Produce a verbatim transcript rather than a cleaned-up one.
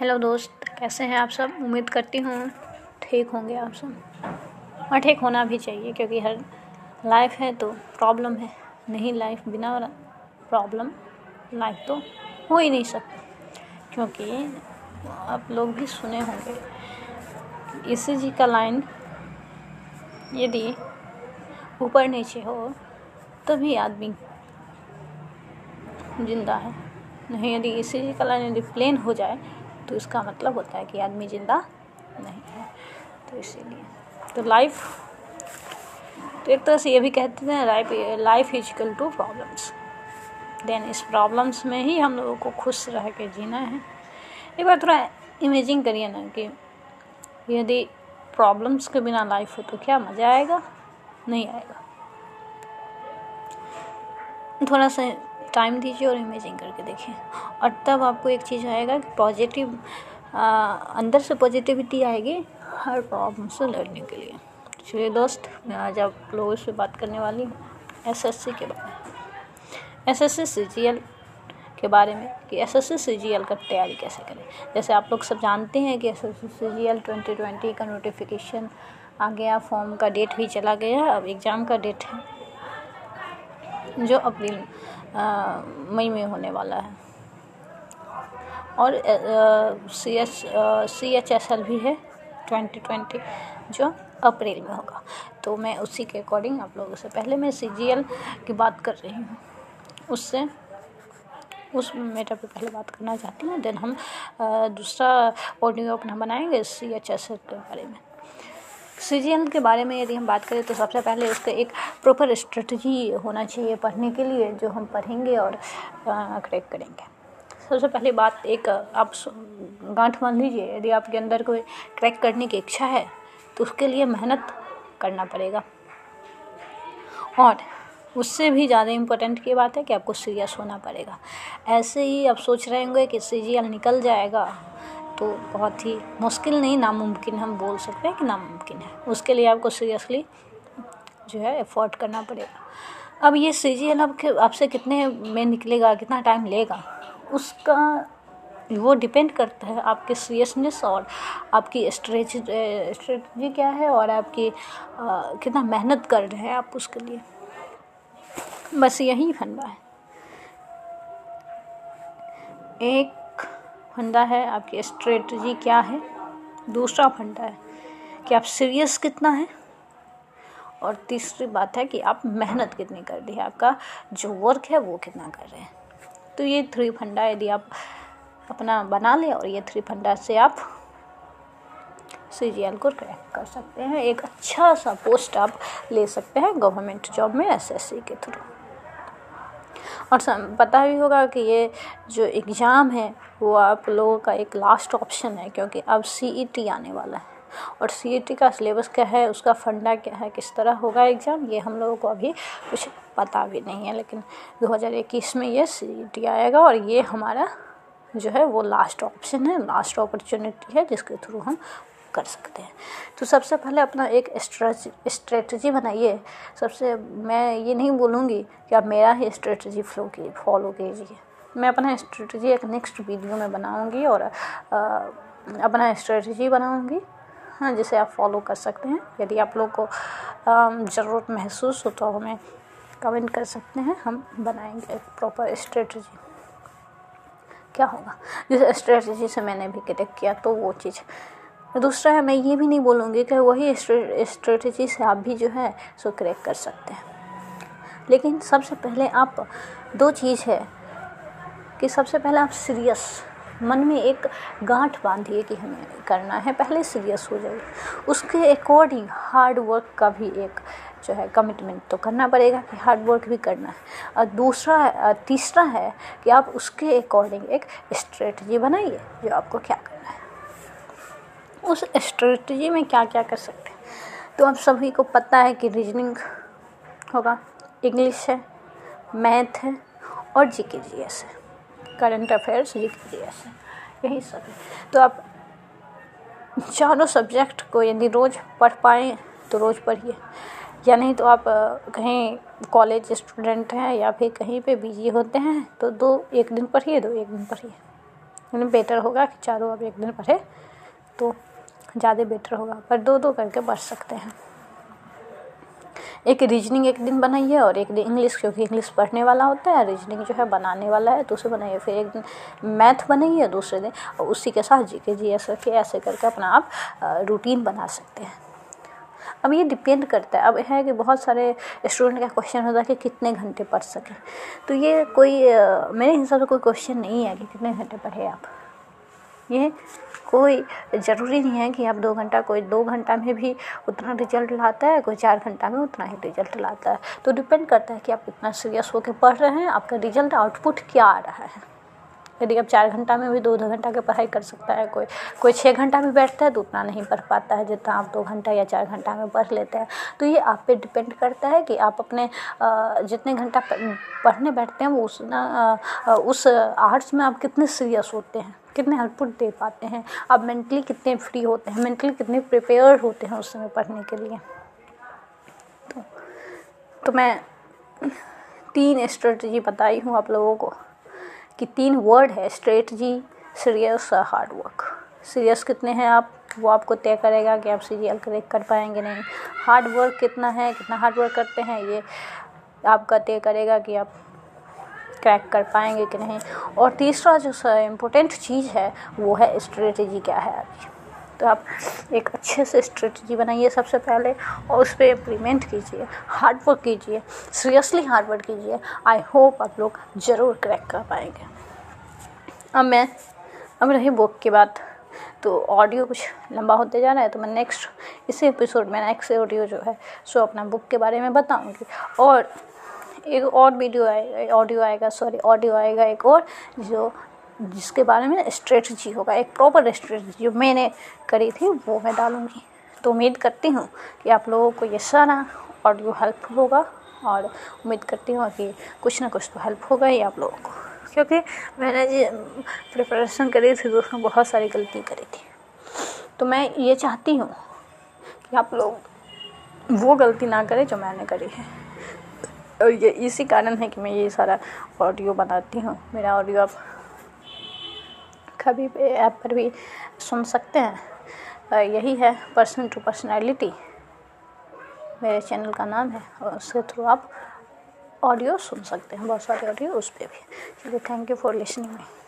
Hello दोस्त, कैसे हैं आप सब। उम्मीद करती हूँ ठीक होंगे आप सब, और ठीक होना भी चाहिए क्योंकि हर लाइफ है तो प्रॉब्लम है, नहीं लाइफ बिना प्रॉब्लम लाइफ तो हो ही नहीं सकती। क्योंकि आप लोग भी सुने होंगे ईसी जी का लाइन, यदि ऊपर नीचे हो तभी आदमी जिंदा है, नहीं यदि ईसी जी का लाइन यदि प्लेन हो जाए तो इसका मतलब होता है कि आदमी जिंदा नहीं है। तो इसीलिए तो लाइफ तो एक तरह से ये भी कहते हैं life life is equal to problems. Then इस प्रॉब्लम्स में ही हम लोगों को खुश रह के जीना है। एक बार थोड़ा इमेजिंग करिए ना कि यदि प्रॉब्लम्स के बिना लाइफ हो तो क्या मज़ा आएगा, नहीं आएगा। थोड़ा सा टाइम दीजिए और इमेजिंग करके देखिए, और तब आपको एक चीज़ आएगा कि पॉजिटिव अंदर से पॉजिटिविटी आएगी हर प्रॉब्लम से लड़ने के लिए। चलिए दोस्त, मैं आज आप लोगों से बात करने वाली हूँ एसएससी के बारे में, एसएससी सीजीएल के बारे में कि एसएससी सीजीएल का तैयारी कैसे करें। जैसे आप लोग सब जानते हैं कि एसएससी सीजीएल ट्वेंटी ट्वेंटी का नोटिफिकेशन आ गया, फॉर्म का डेट भी चला गया, अब एग्ज़ाम का डेट है जो अप्रैल मई में होने वाला है। और C H C H S L भी है ट्वेंटी ट्वेंटी जो अप्रैल में होगा। तो मैं उसी के अकॉर्डिंग आप लोगों से पहले मैं सीजीएल की बात कर रही हूँ, उससे उस मेटर पर पहले बात करना चाहती हूँ। देन हम आ, दूसरा ऑडियो अपना बनाएंगे सी एच एस एल के बारे में। सीजीएल के बारे में यदि हम बात करें तो सबसे पहले उसका एक प्रॉपर स्ट्रेटजी होना चाहिए पढ़ने के लिए, जो हम पढ़ेंगे और क्रैक करेंगे। सबसे पहली बात, एक आप गांठ मान लीजिए, यदि आपके अंदर कोई क्रैक करने की इच्छा है तो उसके लिए मेहनत करना पड़ेगा। और उससे भी ज़्यादा इम्पोर्टेंट की बात है कि आपको सीरियस होना पड़ेगा। ऐसे ही आप सोच रहे होंगे कि सीजीएल निकल जाएगा तो बहुत ही मुश्किल नहीं, नामुमकिन हम बोल सकते हैं कि नामुमकिन है। उसके लिए आपको सीरियसली जो है एफर्ट करना पड़ेगा। अब ये सीजीएल आपके आपसे कितने में निकलेगा, कितना टाइम लेगा, उसका वो डिपेंड करता है आपके सीरियसनेस और आपकी स्ट्रेटजी स्ट्रेटजी क्या है और आपकी आ, कितना मेहनत कर रहे हैं आप उसके लिए। बस यही फंडा है, एक फंडा है आपकी स्ट्रेटजी क्या है, दूसरा फंडा है कि आप सीरियस कितना है, और तीसरी बात है कि आप मेहनत कितनी कर रही है, आपका जो वर्क है वो कितना कर रहे हैं। तो ये थ्री फंडा यदि आप अपना बना लें और ये थ्री फंडा से आप सीजीएल को क्रैक कर सकते हैं, एक अच्छा सा पोस्ट आप ले सकते हैं गवर्नमेंट जॉब में एसएससी के थ्रू। और पता भी होगा कि ये जो एग्ज़ाम है वो आप लोगों का एक लास्ट ऑप्शन है, क्योंकि अब सीईटी आने वाला है और सीईटी का सिलेबस क्या है, उसका फंडा क्या है, किस तरह होगा एग्ज़ाम, ये हम लोगों को अभी कुछ पता भी नहीं है। लेकिन दो हज़ार इक्कीस में ये सीईटी आएगा और ये हमारा जो है वो लास्ट ऑप्शन है, लास्ट अपॉर्चुनिटी है जिसके थ्रू हम कर सकते हैं। तो सबसे पहले अपना एक स्ट्रेटजी बनाइए। सबसे मैं ये नहीं बोलूँगी कि आप मेरा ही स्ट्रेटजी फॉलो की फॉलो कीजिए, मैं अपना स्ट्रेटजी एक नेक्स्ट वीडियो में बनाऊँगी और आ, अपना स्ट्रेटजी बनाऊँगी, हाँ, जिसे आप फॉलो कर सकते हैं। यदि आप लोग को ज़रूरत महसूस हो तो हमें कमेंट कर सकते हैं, हम बनाएंगे एक प्रॉपर स्ट्रेटजी क्या होगा। जिस स्ट्रेटजी से मैंने भी क्रिएट किया तो वो चीज़ दूसरा है। मैं ये भी नहीं बोलूँगी कि वही स्ट्रेटजी से आप भी जो है सो क्रैक कर सकते हैं, लेकिन सबसे पहले आप दो चीज़ है कि सबसे पहले आप सीरियस मन में एक गांठ बांधिए कि हमें करना है, पहले सीरियस हो जाइए। उसके अकॉर्डिंग हार्ड वर्क का भी एक जो है कमिटमेंट तो करना पड़ेगा कि हार्ड वर्क भी करना है। और दूसरा तीसरा है कि आप उसके अकॉर्डिंग एक स्ट्रेटजी बनाइए जो आपको क्या करना है, उस स्ट्रेटजी में क्या क्या कर सकते हैं। तो आप सभी को पता है कि रीजनिंग होगा, इंग्लिश है, मैथ है और जीके जीएस है, करंट अफेयर्स जीके जीएस है, यही सब है। तो आप चारों सब्जेक्ट को यदि रोज़ पढ़ पाएँ तो रोज़ पढ़िए, या नहीं तो आप कहीं कॉलेज स्टूडेंट हैं या फिर कहीं पे बिजी होते हैं तो दो एक दिन पढ़िए, दो एक दिन पढ़िए, मतलब बेटर होगा कि चारों आप एक दिन पढ़े तो ज़्यादा बेटर होगा, पर दो दो करके पढ़ सकते हैं। एक रीजनिंग एक दिन बनाइए और एक दिन इंग्लिश, क्योंकि इंग्लिश पढ़ने वाला होता है, रीजनिंग जो है बनाने वाला है तो उसे बनाइए। फिर एक दिन मैथ बनाइए दूसरे दिन, और उसी के साथ जी के जी एस के ऐसे करके अपना आप रूटीन बना सकते हैं। अब ये डिपेंड करता है, अब है कि बहुत सारे स्टूडेंट का क्वेश्चन होता है कि कितने घंटे पढ़ सकें, तो ये कोई मेरे हिसाब से कोई क्वेश्चन नहीं है कि कितने घंटे पढ़े आप। ये कोई ज़रूरी नहीं है कि आप दो घंटा, कोई दो घंटा में भी उतना रिजल्ट लाता है, कोई चार घंटा में उतना ही रिजल्ट लाता है। तो डिपेंड करता है कि आप कितना सीरियस होकर पढ़ रहे हैं, आपका रिजल्ट आउटपुट क्या आ रहा है। यदि आप चार घंटा में भी दो दो घंटा की पढ़ाई कर सकता है, कोई कोई छः घंटा में बैठता है तो उतना नहीं पढ़ पाता है जितना आप दो घंटा या चार घंटा में पढ़ लेते हैं। तो ये आप पे डिपेंड करता है कि आप अपने जितने घंटा पढ़ने बैठते हैं वो उस उस आर्ट्स में आप कितने सीरियस होते हैं, कितने आउटपुट दे पाते हैं, आप मेंटली कितने फ्री होते हैं, मेंटली कितने प्रिपेयर होते हैं उस समय पढ़ने के लिए। तो, तो मैं तीन स्ट्रेटजी बताई हूँ आप लोगों को, कि तीन वर्ड है स्ट्रेटजी, सीरियस और हार्ड वर्क। सीरियस कितने हैं आप वो आपको तय करेगा कि आप सीरियल करेक्ट कर पाएंगे नहीं। हार्ड वर्क कितना है, कितना हार्ड वर्क करते हैं ये आपका तय करेगा कि आप क्रैक कर पाएंगे कि नहीं। और तीसरा जो इम्पोर्टेंट चीज़ है वो है स्ट्रेटजी क्या है आपकी। तो आप एक अच्छे से स्ट्रेटजी बनाइए सबसे पहले और उस पर इम्प्लीमेंट कीजिए, हार्ड वर्क कीजिए, सीरियसली हार्ड वर्क कीजिए। आई होप आप लोग ज़रूर क्रैक कर पाएंगे। अब मैं अब रही बुक की बात, तो ऑडियो कुछ लंबा होते जा रहा है, तो मैं नेक्स्ट इसी एपिसोड में नेक्स्ट ऑडियो जो है सो अपना बुक के बारे में बताऊँगी। और एक और वीडियो आएगा ऑडियो आएगा सॉरी ऑडियो आएगा एक और जो जिसके बारे में स्ट्रेटजी होगा, एक प्रॉपर स्ट्रेटजी जो मैंने करी थी वो मैं डालूंगी। तो उम्मीद करती हूँ कि आप लोगों को ये सारा ऑडियो हेल्पफुल होगा, और उम्मीद करती हूँ कि कुछ ना कुछ तो हेल्प होगा ही आप लोगों को, क्योंकि मैंने जो प्रिपरेशन करी थी उसमें बहुत सारी गलती करी थी। तो मैं ये चाहती हूँ कि आप लोग वो गलती ना करें जो मैंने करी है, और ये इसी कारण है कि मैं ये सारा ऑडियो बनाती हूँ। मेरा ऑडियो आप कभी ऐप पर भी सुन सकते हैं। यही है पर्सन टू पर्सनैलिटी मेरे चैनल का नाम है, और उसके थ्रू आप ऑडियो सुन सकते हैं, बहुत सारे ऑडियो उस पर भी। चलिए, thank you for listening me.